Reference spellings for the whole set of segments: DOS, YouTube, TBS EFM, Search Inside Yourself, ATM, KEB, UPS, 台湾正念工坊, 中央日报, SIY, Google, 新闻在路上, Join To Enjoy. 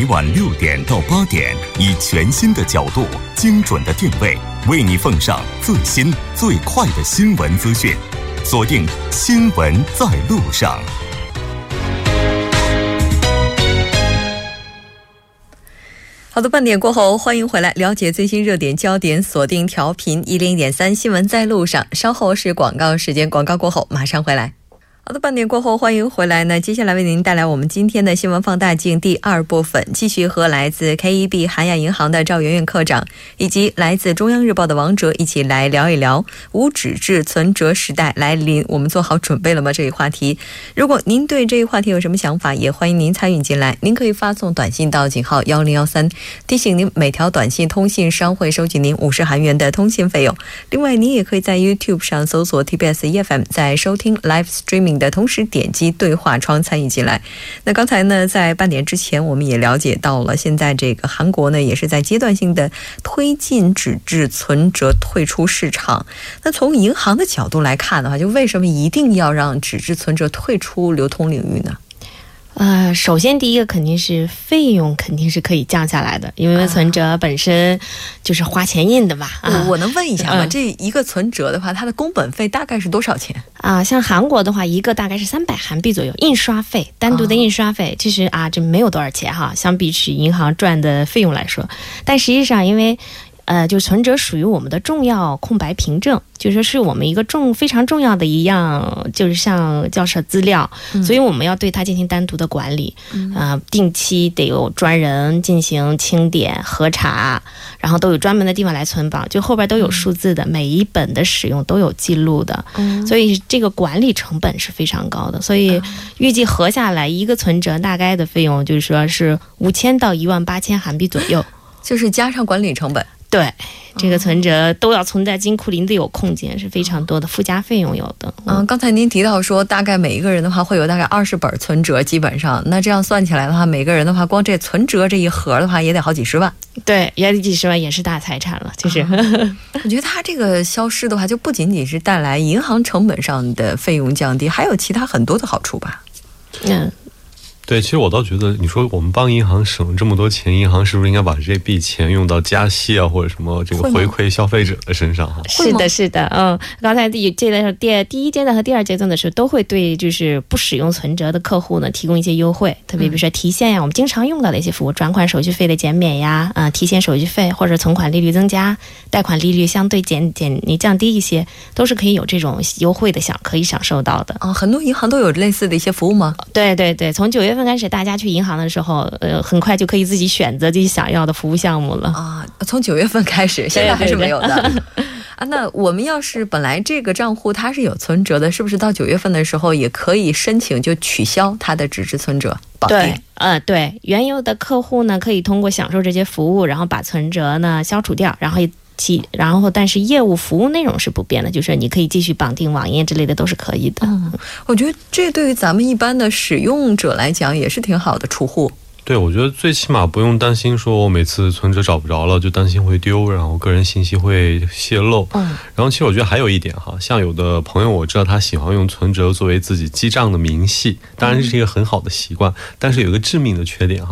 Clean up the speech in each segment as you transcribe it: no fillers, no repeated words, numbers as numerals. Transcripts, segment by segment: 每晚6点到8点，以全新的角度、精准的定位，为你奉上最新最快的新闻资讯。锁定《新闻在路上》。好的，半点过后，欢迎回来，了解最新热点焦点，锁定调频 101.3 新闻在路上。稍后是广告时间，广告过后马上回来。好的，半点过后，欢迎回来呢。接下来为您带来我们今天的新闻放大镜第2部分，继续和来自 KEB 韩亚银行的赵媛媛科长，以及来自中央日报的王哲一起来聊一聊无纸质存折时代来临，我们做好准备了吗？这一话题，如果您对这一话题有什么想法，也欢迎您参与进来。您可以发送短信到井号1013，提醒您每条短信通信商会收取您50韩元的通信费用。另外，您也可以在 YouTube 上搜索 TBS EFM， 在收听 Live Streaming的同时点击对话窗参与进来。那刚才呢，在半点之前我们也了解到了，现在这个韩国呢也是在阶段性的推进纸质存折退出市场。那从银行的角度来看的话，就为什么一定要让纸质存折退出流通领域呢？首先第一个肯定是费用肯定是可以降下来的，因为存折本身就是花钱印的嘛。我能问一下吗？这一个存折的话，它的工本费大概是多少钱？像韩国的话，一个大概是300韩币左右，印刷费，单独的印刷费，其实这没有多少钱哈，相比起银行赚的费用来说。但实际上因为就存折属于我们的重要空白凭证，就是说是我们一个非常重要的一样，就是像叫什么资料，所以我们要对它进行单独的管理，定期得有专人进行清点核查，然后都有专门的地方来存档，就后边都有数字的，每一本的使用都有记录的，所以这个管理成本是非常高的。所以预计合下来一个存折大概的费用就是说是5000到18000韩币左右，就是加上管理成本。对，这个存折都要存在金库里，得有空间，是非常多的附加费用有的。刚才您提到说大概每一个人的话会有大概20本存折，基本上那这样算起来的话，每个人的话光这存折这一盒的话也得好几十万。对，也得几十万，也是大财产了，就是我觉得它这个消失的话，就不仅仅是带来银行成本上的费用降低，还有其他很多的好处吧。对，其实我倒觉得，你说我们帮银行省了这么多钱，银行是不是应该把这笔钱用到加息啊，或者什么这个回馈消费者的身上？是的，是的，刚才第一阶段和第二阶段的时候，都会对就是不使用存折的客户呢提供一些优惠，特别比如说提现呀，我们经常用到的一些服务，转款手续费的减免呀，提现手续费或者存款利率增加，贷款利率相对降低一些，都是可以有这种优惠的可以享受到的。很多银行都有类似的一些服务吗？对对对，从9月份开始，大家去银行的时候，很快就可以自己选择自己想要的服务项目了啊！从9月份开始，现在还是没有的。那我们要是本来这个账户它是有存折的，是不是到9月份的时候也可以申请就取消它的纸质存折绑定？对，原有的客户呢可以通过享受这些服务，然后把存折呢消除掉，然后但是业务服务内容是不变的，就是你可以继续绑定网页之类的都是可以的。我觉得这对于咱们一般的使用者来讲也是挺好的储户。对，我觉得最起码不用担心说我每次存折找不着了就担心会丢，然后个人信息会泄露。然后其实我觉得还有一点像有的朋友我知道他喜欢用存折作为自己记账的明细，当然这是一个很好的习惯，但是有一个致命的缺点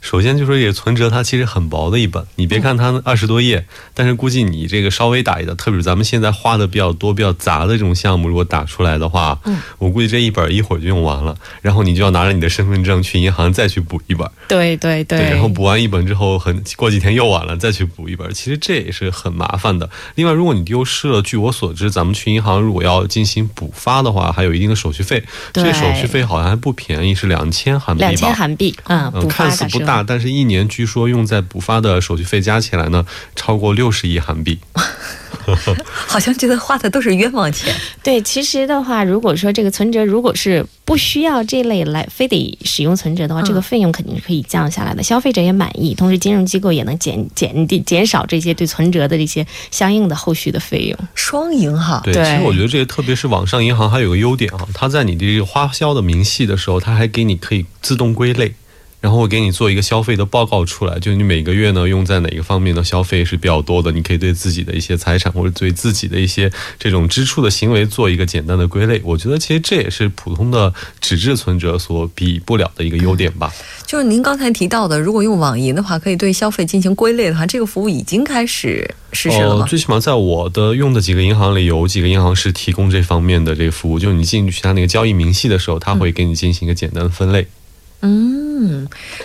首先就是这个存折它其实很薄的一本，你别看它20多页，但是估计你这个稍微打一打，特别是咱们现在花的比较多比较杂的这种项目，如果打出来的话，我估计这一本一会儿就用完了，然后你就要拿着你的身份证去银行再去补一本。对，然后补完一本之后过几天又晚了再去补一本，其实这也是很麻烦的。另外如果你丢失了，据我所知咱们去银行如果要进行补发的话还有一定的手续费，这手续费好像还不便宜，是2000韩币吧。2000韩币，补发的时候看似不大，但是一年据说用在补发的手续费加起来呢超过60亿韩币。好像觉得花的都是冤枉钱。对，其实的话如果说这个存折如果是不需要这类来非得使用存折的话，这个费用肯定可以降下来的，消费者也满意，同时金融机构也能减少这些对存折的这些相应的后续的费用，双赢哈。对，其实我觉得这些特别是网上银行还有个优点它在你的花销的明细的时候它还给你可以自动归类，然后我给你做一个消费的报告出来，就你每个月呢用在哪个方面的消费是比较多的，你可以对自己的一些财产或者对自己的一些这种支出的行为做一个简单的归类。我觉得其实这也是普通的纸质存折所比不了的一个优点吧。就是您刚才提到的，如果用网银的话，可以对消费进行归类的话，这个服务已经开始实施了吗？最起码在我的用的几个银行里，有几个银行是提供这方面的这个服务，就是你进去它那个交易明细的时候，它会给你进行一个简单的分类。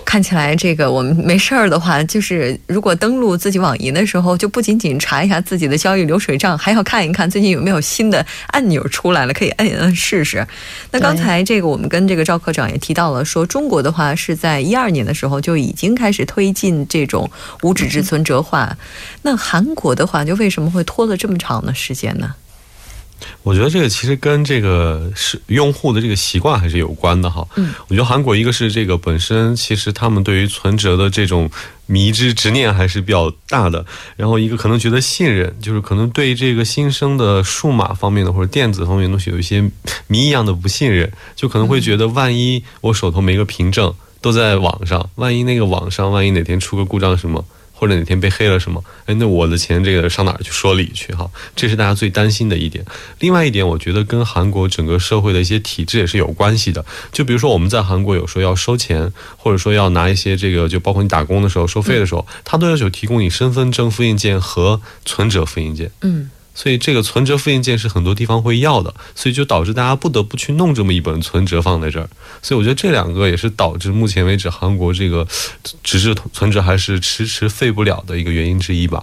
看起来这个我们没事儿的话，就是如果登录自己网银的时候，就不仅仅查一下自己的交易流水账，还要看一看最近有没有新的按钮出来了，可以按一按试试。那刚才这个我们跟这个赵科长也提到了，说中国的话是在2012年的时候就已经开始推进这种无纸质存折化，那韩国的话就为什么会拖了这么长的时间呢？我觉得这个其实跟这个是用户的这个习惯还是有关的哈。我觉得韩国一个是这个本身其实他们对于存折的这种迷之执念还是比较大的，然后一个可能觉得信任，就是可能对这个新生的数码方面的或者电子方面的东西有一些迷一样的不信任，就可能会觉得万一我手头没个凭证都在网上，万一那个网上万一哪天出个故障什么，或者哪天被黑了什么，那我的钱这个上哪儿去说理去哈？这是大家最担心的一点。另外一点，我觉得跟韩国整个社会的一些体制也是有关系的。就比如说我们在韩国有时候要收钱，或者说要拿一些这个，就包括你打工的时候收费的时候，他都要求提供你身份证复印件和存折复印件。所以这个存折复印件是很多地方会要的，所以就导致大家不得不去弄这么一本存折放在这儿。所以我觉得这两个也是导致目前为止韩国这个纸质存折还是迟废不了的一个原因之一吧。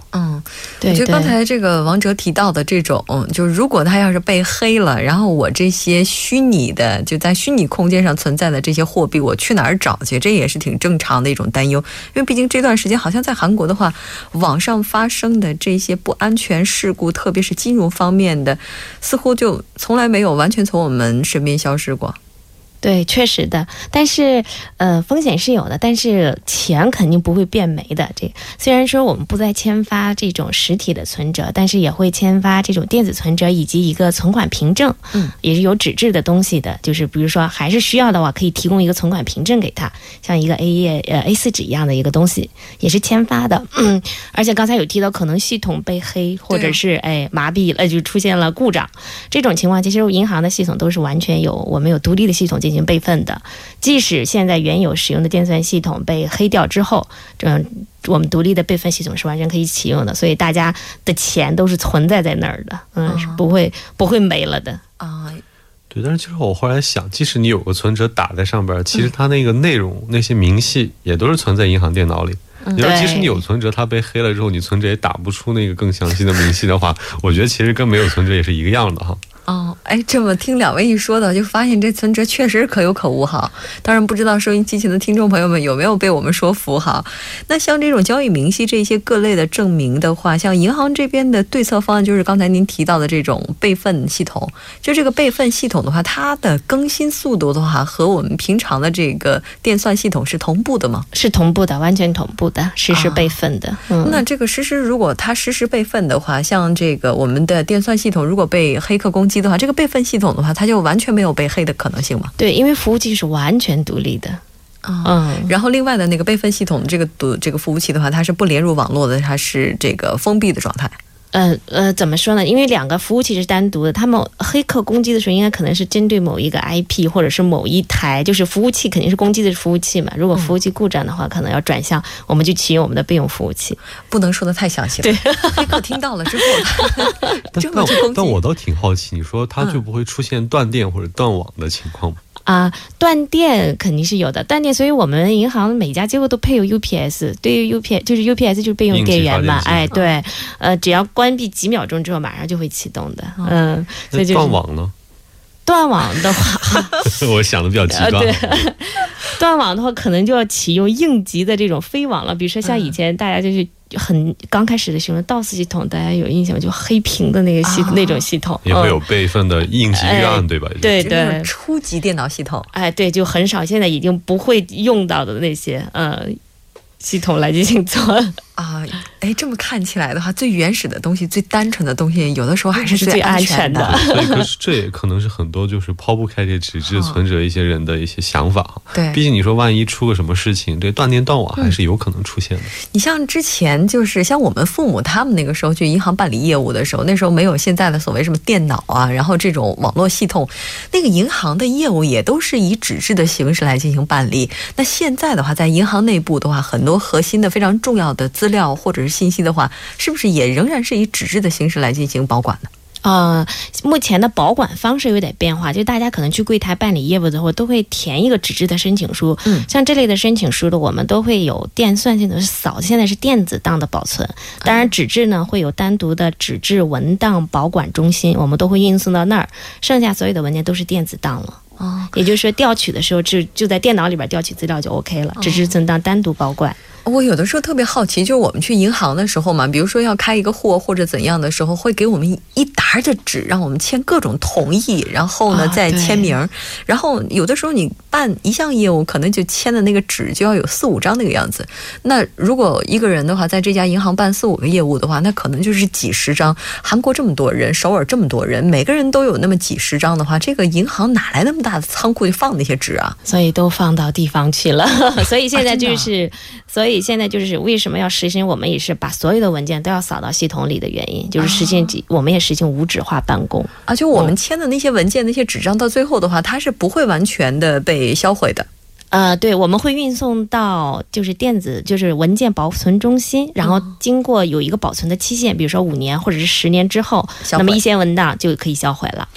对，我觉得刚才这个王哲提到的这种，就是如果他要是被黑了，然后我这些虚拟的就在虚拟空间上存在的这些货币，我去哪儿找去？这也是挺正常的一种担忧，因为毕竟这段时间好像在韩国的话，网上发生的这些不安全事故，特别是金融方面的，似乎就从来没有完全从我们身边消失过。对，确实的，但是风险是有的，但是钱肯定不会变没的。这虽然说我们不再签发这种实体的存折，但是也会签发这种电子存折以及一个存款凭证，也是有纸质的东西的。就是比如说还是需要的话，可以提供一个存款凭证给他，像一个 A4 纸一样的一个东西，也是签发的。而且刚才有提到可能系统被黑，或者是麻痹了，就出现了故障，这种情况其实银行的系统都是完全有，我们有独立的系统进行备份的，即使现在原有使用的电算系统被黑掉之后，我们独立的备份系统是完全可以启用的，所以大家的钱都是存在在那儿的，是不会没了的啊。对，但是其实我后来想，即使你有个存折打在上边，其实它那个内容、那些明细也都是存在银行电脑里。你说即使你有存折，它被黑了之后，你存折也打不出那个更详细的明细的话，我觉得其实跟没有存折也是一个样的哈。这么听两位一说的，就发现这存折确实可有可无哈。当然不知道收音机前的听众朋友们有没有被我们说服哈。那像这种交易明细这些各类的证明的话，像银行这边的对策方案就是刚才您提到的这种备份系统。就这个备份系统的话，它的更新速度的话和我们平常的这个电算系统是同步的吗？是同步的，完全同步的，实时备份的。那这个如果它实时备份的话，像这个我们的电算系统如果被黑客攻击的话，这个备份系统的话，它就完全没有被黑的可能性吗？对，因为服务器是完全独立的。然后另外的那个备份系统这个服务器的话，它是不连入网络的，它是这个封闭的状态。怎么说呢？因为两个服务器是单独的，他们黑客攻击的时候，应该可能是针对某一个 IP 或者是某一台，就是服务器肯定是攻击的服务器嘛。如果服务器故障的话，可能要转向，我们就启用我们的备用服务器。不能说的太详细了，对，黑客听到了之后，真的去攻击。但我倒挺好奇，你说它就不会出现断电或者断网的情况吗？断电肯定是有的，断电，所以我们银行每家机构都配有 UPS， 对于 UPS 就是 UPS 就是备用电源嘛，对，只要关闭几秒钟之后，马上就会启动的，所以就是断网呢？断网的话，我想的比较极端。断网的话，可能就要启用应急的这种飞网了，比如说像以前大家就是。很刚开始的使用 DOS 系统，大家有印象，就黑屏的那个那种系统，也会有备份的应急预案，对吧？对，初级电脑系统，对，就很少，现在已经不会用到的那些系统来进行做。哎，这么看起来的话，最原始的东西、最单纯的东西，有的时候还是最安全的。所以，可是这也可能是很多就是抛不开这纸质存折一些人的一些想法哈。对，毕竟你说万一出个什么事情，这断电断网还是有可能出现的。你像之前就是像我们父母他们那个时候去银行办理业务的时候，那时候没有现在的所谓什么电脑啊，然后这种网络系统，那个银行的业务也都是以纸质的形式来进行办理。那现在的话，在银行内部的话，很多核心的非常重要的资料或者是信息的话，是不是也仍然是以纸质的形式来进行保管呢？目前的保管方式有点变化，就大家可能去柜台办理业务的话，都会填一个纸质的申请书。像这类的申请书的，我们都会有电算性的扫，现在是电子档的保存。当然，纸质呢会有单独的纸质文档保管中心，我们都会运送到那儿。剩下所有的文件都是电子档了。也就是说，调取的时候就在电脑里边调取资料就 OK 了，纸质存档单独保管。我有的时候特别好奇，就是我们去银行的时候嘛，比如说要开一个户或者怎样的时候，会给我们一沓的纸，让我们签各种同意，然后呢再签名。然后有的时候你办一项业务，可能就签的那个纸就要有4-5张那个样子。那如果一个人的话，在这家银行办4-5个业务的话，那可能就是几十张。韩国这么多人，首尔这么多人，每个人都有那么几十张的话，这个银行哪来那么大的仓库去放那些纸啊？所以都放到地方去了。所以现在就是，所以现在就是为什么要实行我们也是把所有的文件都要扫到系统里的原因，就是实现我们也实行无纸化办公啊。就我们签的那些文件那些纸张到最后的话，它是不会完全的被销毁的。对，我们会运送到就是电子就是文件保存中心，然后经过有一个保存的期限，比如说5年或者是10年之后，那么一些文档就可以销毁了。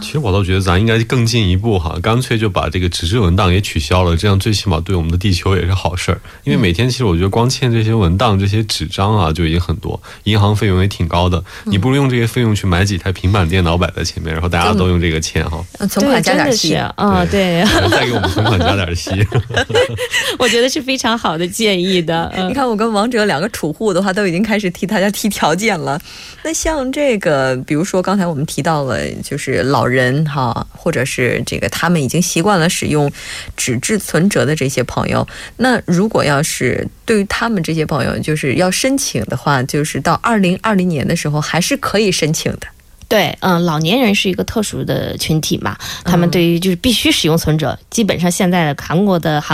其实我倒觉得咱应该更进一步哈，干脆就把这个纸质文档也取消了，这样最起码对我们的地球也是好事儿。因为每天其实我觉得光欠这些文档这些纸张啊就已经很多，银行费用也挺高的，你不如用这些费用去买几台平板电脑摆在前面，然后大家都用这个欠哈，存款加点息啊，对，再给我们存款加点息。我觉得是非常好的建议的。你看我跟王哲两个储户的话都已经开始替大家提条件了。那像这个比如说刚才我们提到了就是老人哈，或者是这个他们已经习惯了使用纸质存折的这些朋友，那如果要是对于他们这些朋友就是要申请的话，就是到2020年的时候还是可以申请的。对，老年人是一个特殊的群体嘛，他们对于就是必须使用存折，基本上现在的韩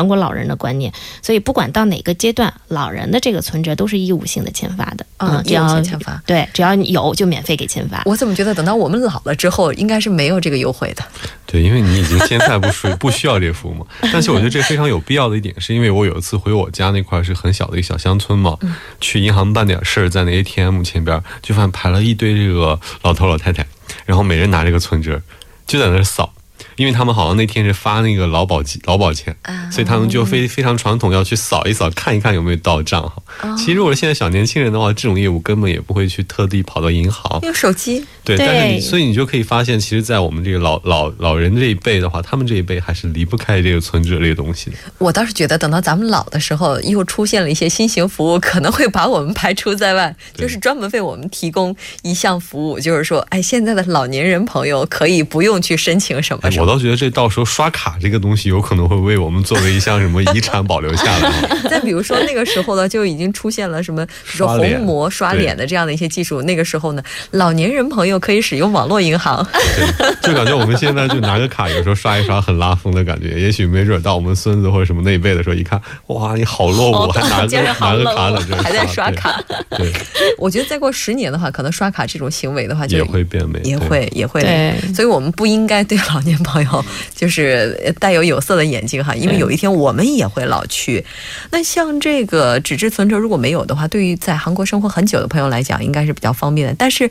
国老人的观念，所以不管到哪个阶段，老人的这个存折都是义务性的签发的。义务性签发，对，只要有就免费给签发。我怎么觉得等到我们老了之后，应该是没有这个优惠的？对，因为你已经现在不需要这服务嘛。但是我觉得这非常有必要的一点，是因为我有一次回我家那块是很小的一个小乡村嘛，去银行办点事儿，在那 ATM 前边就发现排了一堆这个老头老太太，然后每人拿这个存折就在那扫，因为他们好像那天是发那个劳保钱，所以他们就非常传统要去扫一扫看一看有没有到账。其实如果现在小年轻人的话，这种业务根本也不会去特地跑到银行，用手机。对，但是所以你就可以发现，其实在我们这个老人这一辈的话，他们这一辈还是离不开这个存折这个东西。我倒是觉得等到咱们老的时候，又出现了一些新型服务，可能会把我们排除在外，就是专门为我们提供一项服务，就是说哎，现在的老年人朋友可以不用去申请什么什么。我倒觉得这到时候刷卡这个东西有可能会为我们作为一项什么遗产保留下来。再比如说那个时候呢，就已经出现了什么比如说虹膜刷脸的这样的一些技术，那个时候呢，老年人朋友可以使用网络银行。对，就感觉我们现在就拿个卡有时候刷一刷很拉风的感觉，也许没准到我们孙子或者什么那一辈的时候一看，哇，你好落伍，还拿个卡呢，还在刷卡。对，我觉得再过10年的话，可能刷卡这种行为的话就也会变美，也会。对，所以我们不应该对老年朋友就是带有有色的眼睛哈，因为有一天我们也会老去。那像这个纸质存折如果没有的话，对于在韩国生活很久的朋友来讲应该是比较方便的。但是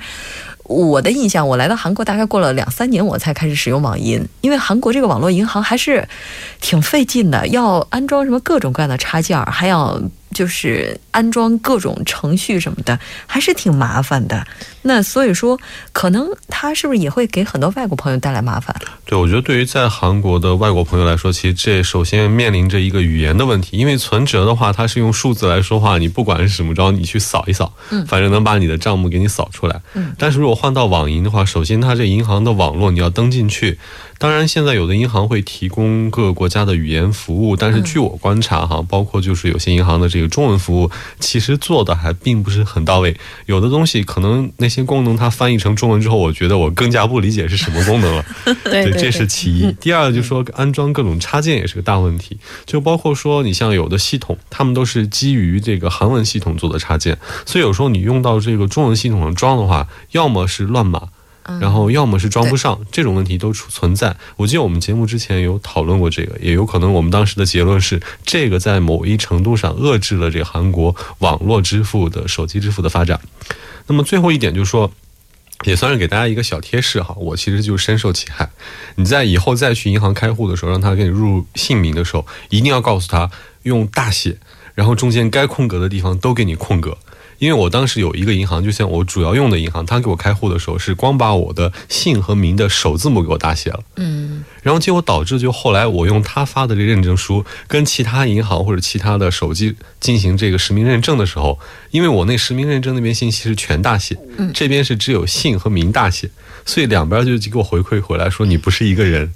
我的印象，我来到韩国大概过了2-3年我才开始使用网银，因为韩国这个网络银行还是挺费劲的，要安装什么各种各样的插件，还要就是安装各种程序什么的，还是挺麻烦的。那所以说可能它是不是也会给很多外国朋友带来麻烦？对，我觉得对于在韩国的外国朋友来说，其实这首先面临着一个语言的问题，因为存折的话它是用数字来说话，你不管是怎么着你去扫一扫，反正能把你的账目给你扫出来。但是如果换到网银的话，首先它这银行的网络你要登进去，当然现在有的银行会提供各个国家的语言服务，但是据我观察哈，包括就是有些银行的这个中文服务其实做的还并不是很到位，有的东西可能那些功能它翻译成中文之后，我觉得我更加不理解是什么功能了对，这是其一。第二就是说安装各种插件也是个大问题，就包括说你像有的系统他们都是基于这个韩文系统做的插件，所以有时候你用到这个中文系统上装的话，要么是乱码，然后要么是装不上，这种问题都存在。我记得我们节目之前有讨论过这个，也有可能我们当时的结论是这个在某一程度上遏制了这个韩国网络支付的手机支付的发展。那么最后一点就是说，也算是给大家一个小贴士哈，我其实就深受其害。你在以后再去银行开户的时候，让他给你入入姓名的时候，一定要告诉他用大写，然后中间该空格的地方都给你空格。因为我当时有一个银行，就像我主要用的银行，他给我开户的时候是光把我的姓和名的首字母给我大写了，然后结果导致就后来我用他发的这个认证书跟其他银行或者其他的手机进行这个实名认证的时候，因为我那实名认证那边信息是全大写，这边是只有姓和名大写，所以两边就给我回馈回来说你不是一个人。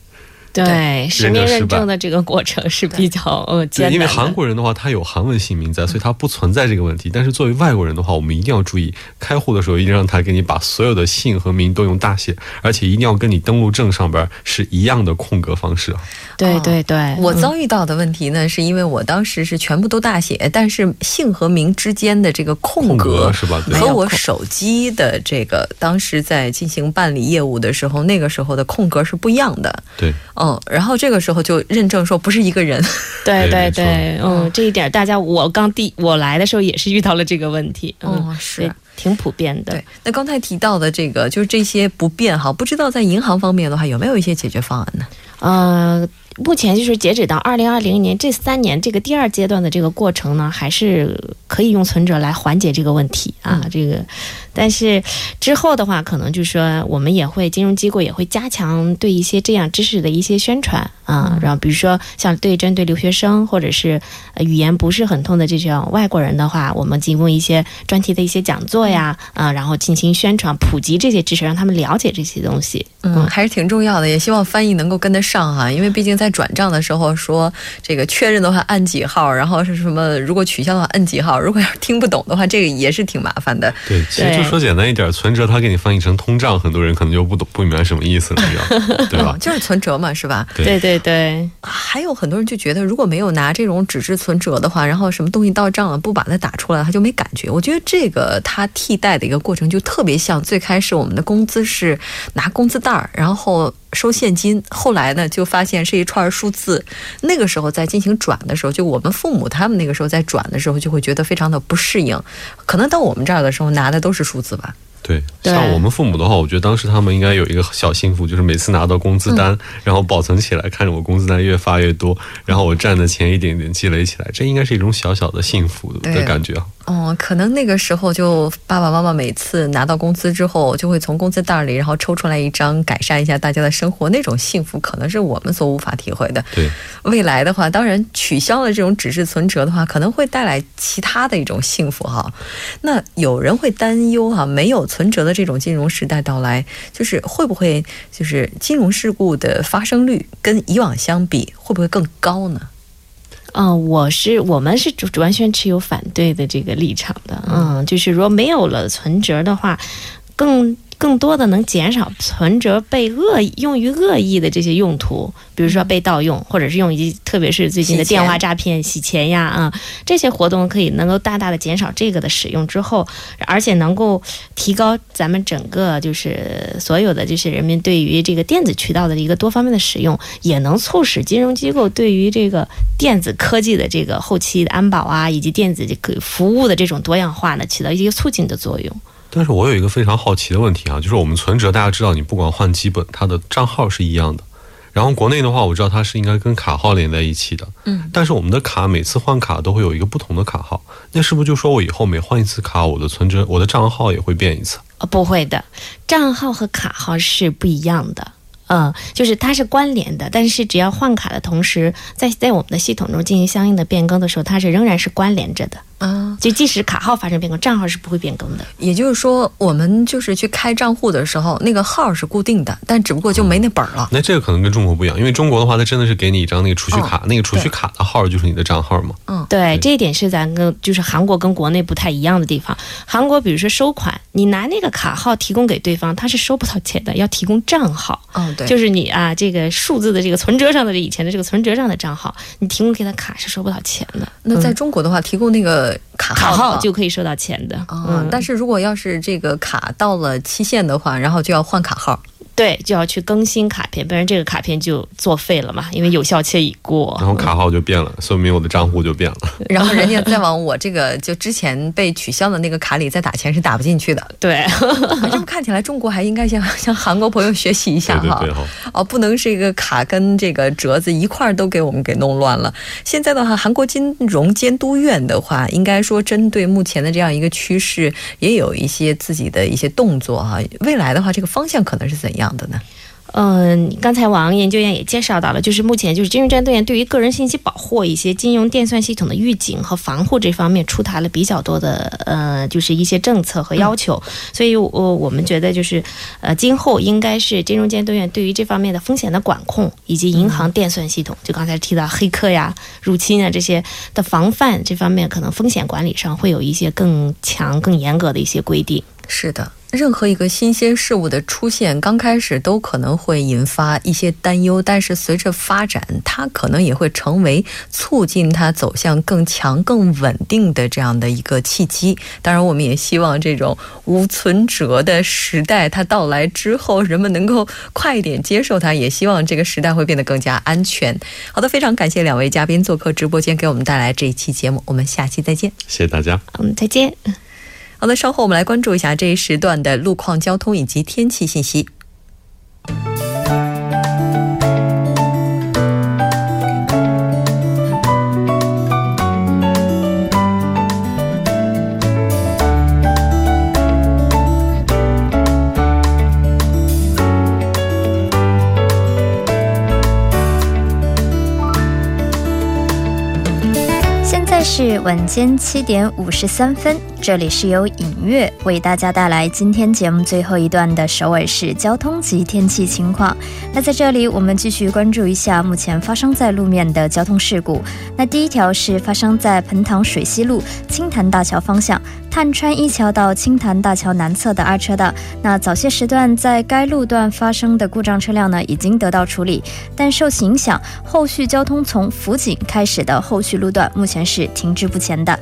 对，实名认证的这个过程是比较艰难的，因为韩国人的话他有韩文姓名在，所以他不存在这个问题。但是作为外国人的话，我们一定要注意开户的时候一定让他给你把所有的姓和名都用大写，而且一定要跟你登录证上边是一样的空格方式。对对对，我遭遇到的问题呢，是因为我当时是全部都大写，但是姓和名之间的这个空格是吧？和我手机的这个当时在进行办理业务的时候，那个时候的空格是不一样的。对，然后这个时候就认证说不是一个人。对对对，这一点大家我来的时候也是遇到了这个问题。是挺普遍的。对，那刚才提到的这个就是这些不便哈，不知道在银行方面的话有没有一些解决方案呢？目前就是截止到2020年这3年这个第二阶段的这个过程呢，还是可以用存折来缓解这个问题啊。但是之后的话，可能就是说我们也会金融机构也会加强对一些这样知识的一些宣传啊。然后比如说像针对留学生或者是语言不是很通的这种外国人的话，我们提供一些专题的一些讲座呀啊，然后进行宣传普及这些知识，让他们了解这些东西。还是挺重要的，也希望翻译能够跟得上哈，因为毕竟在转账的时候说这个确认的话按几号，然后是什么如果取消的话按几号，如果要听不懂的话这个也是挺麻烦的。对，其实就说简单一点，存折它给你翻译成通账，很多人可能就不明白什么意思了对吧？就是存折嘛，是吧？对对对。还有很多人就觉得如果没有拿这种纸质存折的话，然后什么东西到账了不把它打出来他就没感觉。我觉得这个它替代的一个过程就特别像最开始我们的工资是拿工资袋然后收现金，后来呢就发现是一串数字，那个时候在进行转的时候，就我们父母他们那个时候在转的时候就会觉得非常的不适应，可能到我们这儿的时候拿的都是数字吧。对，像我们父母的话，我觉得当时他们应该有一个小幸福，就是每次拿到工资单，然后保存起来，看着我工资单越发越多，然后我赚的钱一点点积累起来，这应该是一种小小的幸福的感觉。可能那个时候就爸爸妈妈每次拿到工资之后，就会从工资袋里然后抽出来一张，改善一下大家的生活，那种幸福可能是我们所无法体会的。对，未来的话，当然取消了这种纸质存折的话，可能会带来其他的一种幸福哈。那有人会担忧哈，没有存折的这种金融时代到来，就是会不会就是金融事故的发生率跟以往相比会不会更高呢？我们是完全持有反对的这个立场的。就是如果没有了存折的话，更多的能减少存折被用于恶意的这些用途，比如说被盗用，或者是用于特别是最近的电话诈骗、洗钱呀这些活动能够大大的减少这个的使用之后，而且能够提高咱们整个就是所有的就是人民对于这个电子渠道的一个多方面的使用，也能促使金融机构对于这个电子科技的这个后期的安保啊，以及电子服务的这种多样化呢，起到一个促进的作用。但是我有一个非常好奇的问题啊，就是我们存折大家知道，你不管换几本，它的账号是一样的。然后国内的话，我知道它是应该跟卡号连在一起的。但是我们的卡每次换卡都会有一个不同的卡号，那是不是就说我以后每换一次卡，我的存折、我的账号也会变一次？不会的，账号和卡号是不一样的。就是它是关联的，但是只要换卡的同时，在我们的系统中进行相应的变更的时候，它是仍然是关联着的。就即使卡号发生变更，账号是不会变更的。也就是说，我们就是去开账户的时候，那个号是固定的，但只不过就没那本了。那这个可能跟中国不一样，因为中国的话，它真的是给你一张那个储蓄卡，那个储蓄卡的号就是你的账号嘛。嗯，对，这一点是咱跟就是韩国跟国内不太一样的地方。韩国比如说收款，你拿那个卡号提供给对方，他是收不到钱的，要提供账号。嗯，对，就是你啊，这个数字的这个存折上的以前的这个存折上的账号，你提供给他卡是收不到钱的。那在中国的话，提供那个卡号就可以收到钱的但是如果要是这个卡到了期限的话，然后就要换卡号，对，就要去更新卡片，不然这个卡片就作废了嘛，因为有效期已过，然后卡号就变了，说明我的账户就变了，然后人家再往我这个就之前被取消的那个卡里再打钱是打不进去的。对，这么看起来中国还应该向韩国朋友学习一下哈。对对对不能是一个卡跟这个折子一块儿都给我们给弄乱了。现在的话，韩国金融监督院的话，应该说针对目前的这样一个趋势，也有一些自己的一些动作哈。未来的话，这个方向可能是怎样？刚才王研究员也介绍到了，就是目前就是金融监督院对于个人信息保护、一些金融电算系统的预警和防护这方面出台了比较多的就是一些政策和要求，所以我们觉得就是今后应该是金融监督院对于这方面的风险的管控，以及银行电算系统就刚才提到黑客呀、入侵啊这些的防范这方面，可能风险管理上会有一些更强更严格的一些规定。是的，任何一个新鲜事物的出现，刚开始都可能会引发一些担忧，但是随着发展，它可能也会成为促进它走向更强更稳定的这样的一个契机。当然我们也希望这种无存折的时代它到来之后，人们能够快一点接受它，也希望这个时代会变得更加安全。好的，非常感谢两位嘉宾做客直播间给我们带来这一期节目，我们下期再见。谢谢大家，再见。好的，稍后我们来关注一下这一时段的路况、交通以及天气信息。是晚间7点53分，这里是由影乐为大家带来今天节目最后一段的首尔市交通及天气情况。那在这里我们继续关注一下目前发生在路面的交通事故。那第一条是发生在盆塘水西路青潭大桥方向探川一桥到青潭大桥南侧的二车道，那早些时段在该路段发生的故障车辆呢已经得到处理，但受其影响，后续交通从福井开始的后续路段目前是停滞不前的。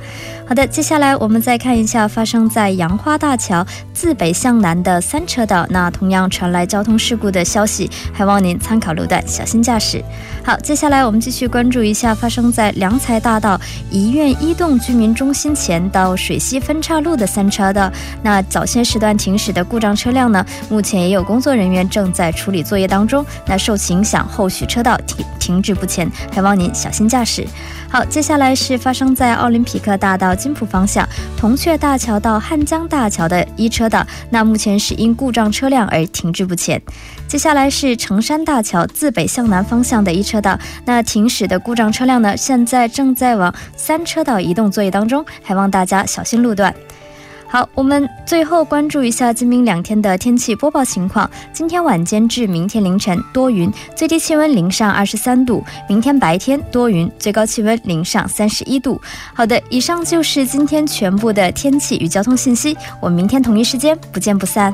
好的，接下来我们再看一下发生在杨花大桥自北向南的三车道，那同样传来交通事故的消息，还望您参考路段，小心驾驶。好，接下来我们继续关注一下发生在良才大道怡苑一栋居民中心前到水西分岔路的三车道，那早些时段停驶的故障车辆呢，目前也有工作人员正在处理作业当中，那受其影响，后续车道停滞不前，还望您小心驾驶。好，接下来是发生在奥林匹克大道金浦方向铜雀大桥到汉江大桥的一车道，那目前是因故障车辆而停滞不前。接下来是成山大桥自北向南方向的一车道，那停驶的故障车辆呢，现在正在往三车道移动作业当中，还望大家小心路段。好，我们最后关注一下今明两天的天气播报情况。今天晚间至明天凌晨多云，最低气温零上23度；明天白天多云，最高气温零上31度。好的，以上就是今天全部的天气与交通信息，我们明天同一时间不见不散。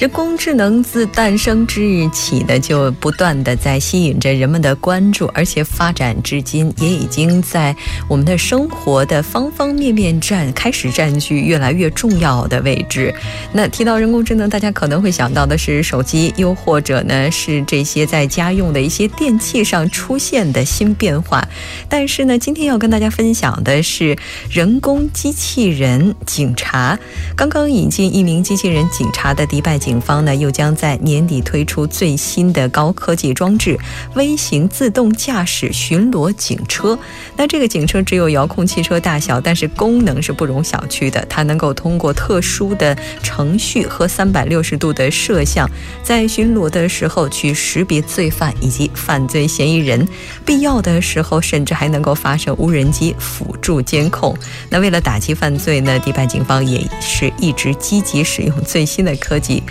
这工智能自诞生之日起呢，就不断的在吸引着人们的关注，而且发展至今也已经在我们的生活的方方面面开始占据越来越重要的位置。那提到人工智能，大家可能会想到的是手机，又或者呢是这些在家用的一些电器上出现的新变化。但是呢，今天要跟大家分享的是人工机器人警察。刚刚引进一名机器人警察的迪拜警方呢，又将在年底推出最新的高科技装置——微型自动驾驶巡逻警车。那这个警车只有遥控汽车大小，但是功能是不容小觑的。它能够通过特殊的程序和360度的摄像，在巡逻的时候去识别罪犯以及犯罪嫌疑人。必要的时候，甚至还能够发射无人机辅助监控。那为了打击犯罪呢，迪拜警方也是一直积极使用最新的科技。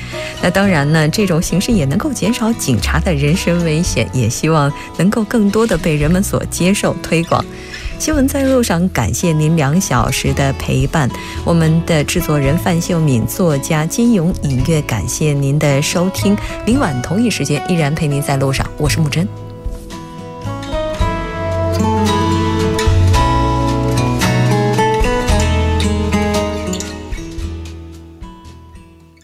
那当然呢，这种形式也能够减少警察的人身危险，也希望能够更多的被人们所接受推广。新闻在路上，感谢您2小时的陪伴。我们的制作人范秀敏，作家金勇，音乐感谢您的收听。明晚同一时间依然陪您在路上，我是木真。